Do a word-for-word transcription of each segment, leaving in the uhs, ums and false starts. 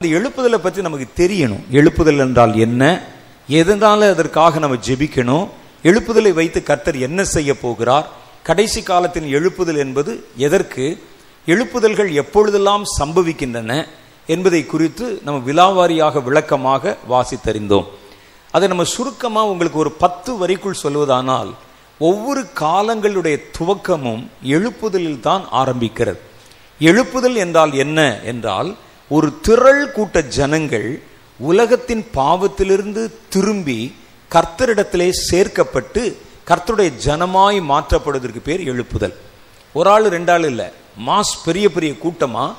இந்த எழுப்புதலை பற்றி நமக்கு தெரியணும். எழுப்புதல் என்றால் என்ன, எதனால அதற்காக நம்ம ஜெபிக்கணும், எழுப்புதலை வைத்து கர்த்தர் என்ன செய்ய போகிறார், கடைசி காலத்தின் எழுப்புதல் என்பது எதற்கு, எழுப்புதல்கள் எப்பொழுதெல்லாம் சம்பவிக்கின்றன என்பதை குறித்து நம்ம விலாவாரியாக விளக்கமாக வாசித்தறிந்தோம். அதை நம்ம சுருக்கமாக உங்களுக்கு ஒரு பத்து வரிக்குள் சொல்வதானால், ஒவ்வொரு காலங்களுடைய துவக்கமும் எழுப்புதலில் தான் ஆரம்பிக்கிறது. எழுப்புதல் என்றால் என்ன என்றால், ஒரு திரள் கூட்ட ஜனங்கள் உலகத்தின் பாவத்திலிருந்து திரும்பி கர்த்தரிடத்திலே சேர்க்கப்பட்டு கர்த்தருடைய ஜனமாய் மாற்றப்படுவதற்கு பேர் எழுப்புதல். ஒரு ஆள் ரெண்டு ஆள் இல்லை, மாஸ் பெரிய பெரிய கூட்டமாக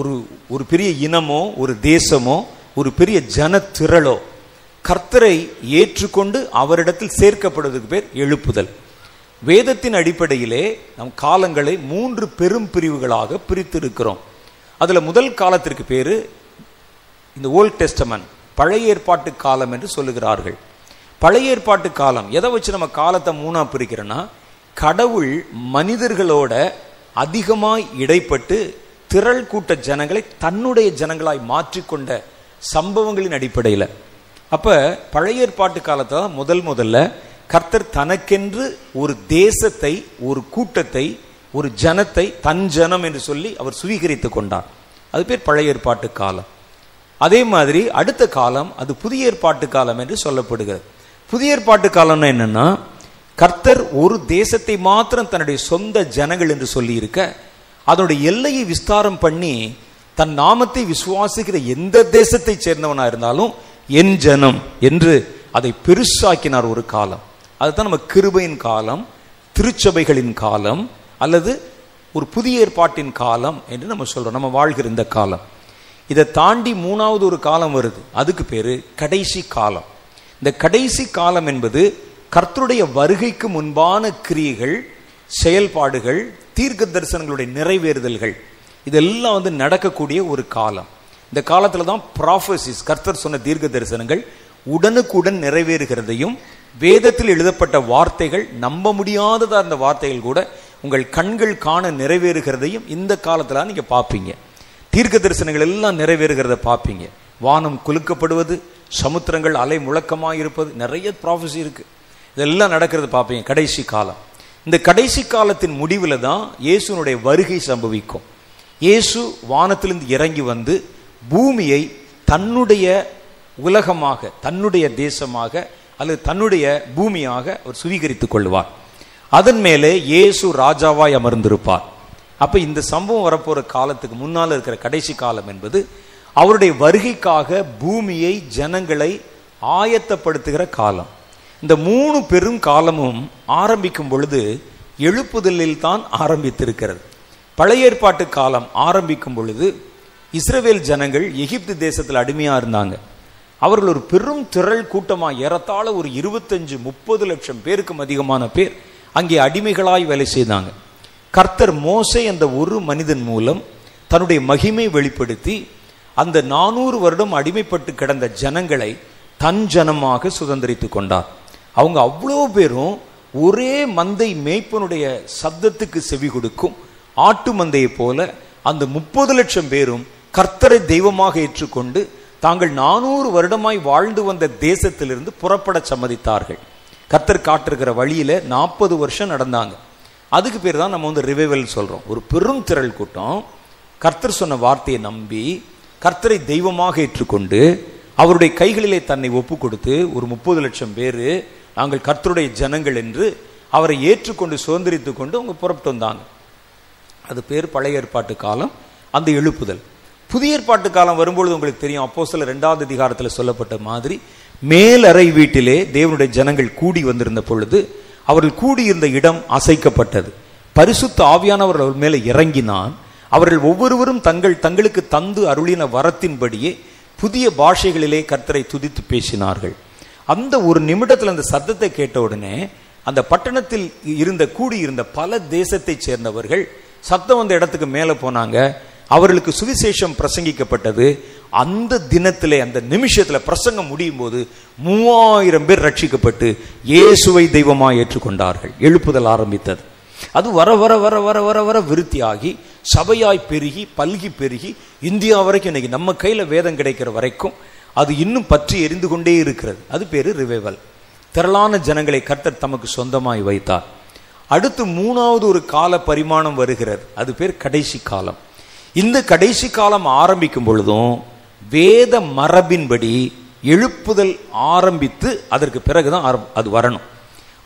ஒரு ஒரு பெரிய இனமோ ஒரு தேசமோ ஒரு பெரிய ஜன திரளோ கர்த்தரை ஏற்றுக்கொண்டு அவரிடத்தில் சேர்க்கப்படுவதற்கு பேர் எழுப்புதல். வேதத்தின் அடிப்படையிலே நம் காலங்களை மூன்று பெரும் பிரிவுகளாக பிரித்து இருக்கிறோம். அதில் முதல் காலத்திற்கு பேர் இந்த ஓல்ட் டெஸ்டமெண்ட், பழைய ஏற்பாட்டு காலம் என்று சொல்லுகிறார்கள். பழைய ஏற்பாட்டு காலம் எதை வச்சு நம்ம காலத்தை மூணாக பிரிக்கிறோன்னா, கடவுள் மனிதர்களோட அதிகமாக இடைப்பட்டு திரள் கூட்ட ஜனங்களை தன்னுடைய ஜனங்களாய் மாற்றிக்கொண்ட சம்பவங்களின் அடிப்படையில். அப்போ பழைய ஏற்பாட்டு காலத்தை தான் முதல் முதல்ல கர்த்தர் தனக்கென்று ஒரு தேசத்தை, ஒரு கூட்டத்தை, ஒரு ஜனத்தை தன் ஜனம் என்று சொல்லி அவர் சுவீகரித்து கொண்டார். அது பேர் பழைய ஏற்பாட்டு காலம். அதே மாதிரி அடுத்த காலம் அது புதிய ஏற்பாட்டு காலம் என்று சொல்லப்படுகிறது. புதிய ஏற்பாட்டு காலம்னா என்னென்னா, கர்த்தர் ஒரு தேசத்தை மாத்திரம் தன்னுடைய சொந்த ஜனங்கள் என்று சொல்லியிருக்க, அதனுடைய எல்லையை விஸ்தாரம் பண்ணி தன் நாமத்தை விசுவாசிக்கிற எந்த தேசத்தை சேர்ந்தவனாக இருந்தாலும் என் ஜனம் என்று அதை பெருசாக்கினார் ஒரு காலம். அதுதான் நம்ம கிருபையின் காலம், திருச்சபைகளின் காலம், அல்லது ஒரு புதிய ஏற்பாட்டின் காலம் என்று நம்ம சொல்கிறோம். நம்ம வாழ்கிற இந்த காலம் இதை தாண்டி மூணாவது ஒரு காலம் வருது, அதுக்கு பேர் கடைசி காலம். இந்த கடைசி காலம் என்பது கர்த்தருடைய வருகைக்கு முன்பான கிரியைகள், செயல்பாடுகள், தீர்க்க தரிசனங்களுடைய நிறைவேறுதல்கள் இதெல்லாம் வந்து நடக்கக்கூடிய ஒரு காலம். இந்த காலத்தில் தான் ப்ராஃபசிஸ், கர்த்தர் சொன்ன தீர்க்க தரிசனங்கள் உடனுக்குடன் நிறைவேறுகிறதையும், வேதத்தில் எழுதப்பட்ட வார்த்தைகள் நம்ப முடியாததாக இருந்த வார்த்தைகள் கூட உங்கள் கண்கள் காண நிறைவேறுகிறதையும் இந்த காலத்தில் நீங்கள் பார்ப்பீங்க. தீர்க்க தரிசனங்கள் எல்லாம் நிறைவேறுகிறத பார்ப்பீங்க. வானம் குலுக்கப்படுவது, சமுத்திரங்கள் அலை முழக்கமாக இருப்பது, நிறைய ப்ராஃபசி இருக்குது. இதெல்லாம் நடக்கிறது பார்ப்பீங்க கடைசி காலம். இந்த கடைசி காலத்தின் முடிவில் தான் இயேசுனுடைய வருகை சம்பவிக்கும். இயேசு வானத்திலிருந்து இறங்கி வந்து பூமியை தன்னுடைய உலகமாக, தன்னுடைய தேசமாக, அல்லது தன்னுடைய பூமியாக அவர் சுவீகரித்து கொள்வார். அதன் மேலே இயேசு ராஜாவாய் அமர்ந்திருப்பார். அப்போ இந்த சம்பவம் வரப்போகிற காலத்துக்கு முன்னால் இருக்கிற கடைசி காலம் என்பது அவருடைய வருகைக்காக பூமியை, ஜனங்களை ஆயத்தப்படுத்துகிற காலம். இந்த மூணு பெரும் காலமும் ஆரம்பிக்கும் பொழுது எழுப்புதலில் தான் ஆரம்பித்திருக்கிறது. பழைய ஏற்பாட்டு காலம் ஆரம்பிக்கும் பொழுது இஸ்ரவேல் ஜனங்கள் எகிப்து தேசத்தில் அடிமையாக இருந்தாங்க. அவர்கள் ஒரு பெரும் திரள் கூட்டமாக ஏறத்தாழ ஒரு இருபத்தஞ்சு முப்பது லட்சம் பேருக்கும் அதிகமான பேர் அங்கே அடிமைகளாய் வேலை செய்தாங்க. கர்த்தர் மோசே அந்த ஒரு மனிதன் மூலம் தன்னுடைய மகிமை வெளிப்படுத்தி அந்த நானூறு வருடம் அடிமைப்பட்டு கிடந்த ஜனங்களை தன் ஜனமாக சுதந்திரித்து கொண்டார். அவங்க அவ்வளோ பேரும் ஒரே மந்தை மேய்ப்பனுடைய சப்தத்துக்கு செவி கொடுக்கும் ஆட்டு மந்தையை போல அந்த முப்பது லட்சம் பேரும் கர்த்தரை தெய்வமாக ஏற்றுக்கொண்டு தாங்கள் நானூறு வருடமாய் வாழ்ந்து வந்த தேசத்திலிருந்து புறப்பட சம்மதித்தார்கள். கர்த்தர் காட்டிருக்கிற வழியில் நாற்பது வருஷம் நடந்தாங்க. அதுக்கு பேர் தான் நம்ம வந்து ரிவைவல் சொல்கிறோம். ஒரு பெரும் திரள் கூட்டம் கர்த்தர் சொன்ன வார்த்தையை நம்பி கர்த்தரை தெய்வமாக ஏற்றுக்கொண்டு அவருடைய கைகளிலே தன்னை ஒப்பு கொடுத்து ஒரு முப்பது லட்சம் பேர் நாங்கள் கர்த்தருடைய ஜனங்கள் என்று அவரை ஏற்றுக்கொண்டு சுதந்திரித்து கொண்டு அவங்க புறப்பட்டு வந்தாங்க. அது பேர் பழைய ஏற்பாட்டு காலம், அந்த எழுப்புதல். புதிய ஏற்பாட்டு காலம் வரும்பொழுது உங்களுக்கு தெரியும், அப்போஸ்தலர் ரெண்டாவது அதிகாரத்தில் சொல்லப்பட்ட மாதிரி மேலறை வீட்டிலே தேவனுடைய ஜனங்கள் கூடி வந்திருந்த பொழுது அவர்கள் கூடியிருந்த இடம் அசைக்கப்பட்டது. பரிசுத்த ஆவியானவர் அவர் மேலே இறங்கினான். அவர்கள் ஒவ்வொருவரும் தங்கள் தங்களுக்கு தந்து அருளின வரத்தின்படியே புதிய பாஷைகளிலே கர்த்தரை துதித்து பேசினார்கள். அந்த ஒரு நிமிடத்தில் அந்த சத்தத்தை கேட்ட உடனே அந்த பட்டணத்தில் இருந்த கூடியிருந்த பல தேசத்தை சேர்ந்தவர்கள் சத்தம் வந்த இடத்துக்கு மேலே போனாங்க. அவர்களுக்கு சுவிசேஷம் பிரசங்கிக்கப்பட்டது. அந்த தினத்திலே, அந்த நிமிஷத்தில் பிரசங்கம் முடியும் போது மூவாயிரம் பேர் ரட்சிக்கப்பட்டு இயேசுவை தெய்வமாக ஏற்றுக்கொண்டார்கள். எழுப்புதல் ஆரம்பித்தது. அது வர வர வர வர வர வர விருத்தியாகி சபையாய் பெருகி பல்கி பெருகி இந்தியா வரைக்கும் இன்னைக்கு நம்ம கையில் வேதம் கிடைக்கிற வரைக்கும் அது இன்னும் பற்றி எரிந்து கொண்டே இருக்கிறது. அது பேரு ரிவைவல். திரளான ஜனங்களை கர்த்தர் தமக்கு சொந்தமாய் வைத்தார். அடுத்து மூணாவது ஒரு கால பரிமாணம் வருகிறது. அது பேர் கடைசி காலம். இந்த கடைசி காலம் ஆரம்பிக்கும் பொழுதும் வேத மரபின்படி எழுப்புதல் ஆரம்பித்து அதற்கு பிறகுதான் அது வரணும்.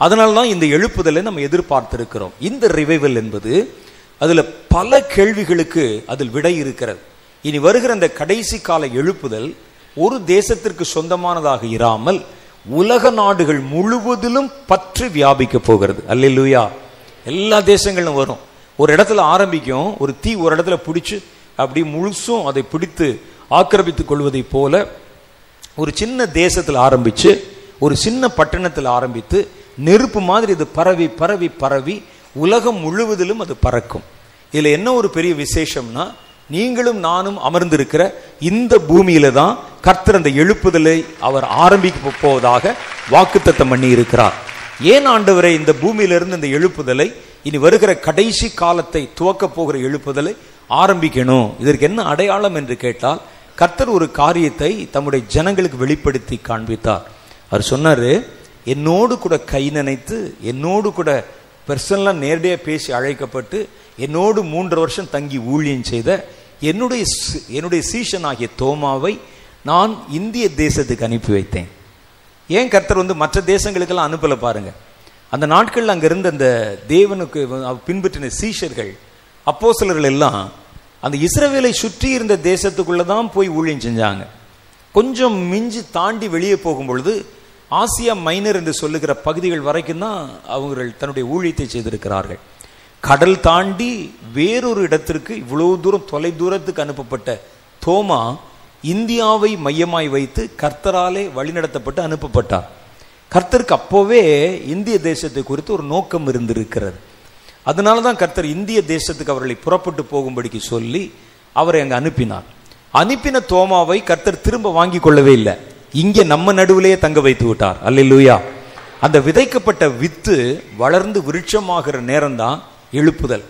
அதனால்தான் இந்த எழுப்புதலை நம்ம எதிர்பார்த்திருக்கிறோம். இந்த ரிவைவல் என்பது அதுல பல கேள்விகளுக்கு அதில் விடை இருக்கிறது. இனி வருகிற அந்த கடைசி கால எழுப்புதல் ஒரு தேசத்திற்கு சொந்தமானதாக இராமல் உலக நாடுகள் முழுவதிலும் பற்றி வியாபிக்க போகிறது. அல்லேலூயா. எல்லா தேசங்களும் வரும். ஒரு இடத்துல ஆரம்பிக்கும், ஒரு தீ ஒரு இடத்துல பிடிச்சு அப்படி முழுசும் அதை பிடித்து ஆக்கிரமித்துக் கொள்வதை போல ஒரு சின்ன தேசத்தில் ஆரம்பிச்சு ஒரு சின்ன பட்டணத்தில் ஆரம்பித்து நெருப்பு மாதிரி இது பரவி பரவி பரவி உலகம் முழுவதிலும் அது பறக்கும். இதுல என்ன ஒரு பெரிய விசேஷம்னா, நீங்களும் நானும் அமர்ந்திருக்கிற இந்த பூமியில தான் கர்த்தர் அந்த எழுப்புதலை அவர் ஆரம்பிக்க போவதாக வாக்குத்தத்தம் பண்ணி இருக்கிறார். ஏன் ஆண்டவரே இந்த பூமியிலிருந்து இந்த எழுப்புதலை, இனி வருகிற கடைசி காலத்தை துவக்க போகிற எழுப்புதலை ஆரம்பிக்கணும்? இதற்கு என்ன அடையாளம் என்று கேட்டால், கர்த்தர் ஒரு காரியத்தை தம்முடைய ஜனங்களுக்கு வெளிப்படுத்தி காண்பித்தார். அவர் சொன்னாரு, என்னோடு கூட கை நினைத்து என்னோடு கூட பர்சனலாக நேரடியாக பேசி அழைக்கப்பட்டு என்னோடு மூன்று வருஷம் தங்கி ஊழியம் செய்த என்னுடைய என்னுடைய சீஷன் ஆகிய தோமாவை நான் இந்திய தேசத்துக்கு அனுப்பி வைத்தேன். ஏன் கர்த்தர் வந்து மற்ற தேசங்களுக்கெல்லாம் அனுப்பலை பாருங்க. அந்த நாட்களில் அங்கே இருந்த அந்த தேவனுக்கு பின்பற்றின சீஷர்கள் அப்போஸ்தலர்கள் எல்லாம் அந்த இஸ்ரவேலை சுற்றி இருந்த தேசத்துக்குள்ளே தான் போய் ஊழியம் செஞ்சாங்க. கொஞ்சம் மிஞ்சி தாண்டி வெளியே போகும்பொழுது ஆசியா மைனர் என்று சொல்லுகிற பகுதிகள் வரைக்கும் தான் அவர்கள் தன்னுடைய ஊழியத்தை செய்திருக்கிறார்கள். கடல் தாண்டி வேறொரு இடத்திற்கு இவ்வளவு தூரம் தொலை தூரத்துக்கு அனுப்பப்பட்ட தோமா இந்தியாவை மையமாய் வைத்து கர்த்தராலே வழிநடத்தப்பட்டு அனுப்பப்பட்டார். கர்த்தருக்கு அப்போவே இந்திய தேசத்தை குறித்து ஒரு நோக்கம் இருந்திருக்கிறது. அதனால தான் கர்த்தர் இந்திய தேசத்துக்கு அவர்களை புறப்பட்டு போகும்படிக்கு சொல்லி அவரை அங்கே அனுப்பினார். அனுப்பின தோமாவை கர்த்தர் திரும்ப வாங்கி கொள்ளவே இல்லை. இங்கே நம்ம நடுவிலேயே தங்க வைத்து விட்டார். அல்லேலூயா. அந்த விதைக்கப்பட்ட வித்து வளர்ந்து விருட்சமாகிற நேரம்தான் எழுப்புதல்.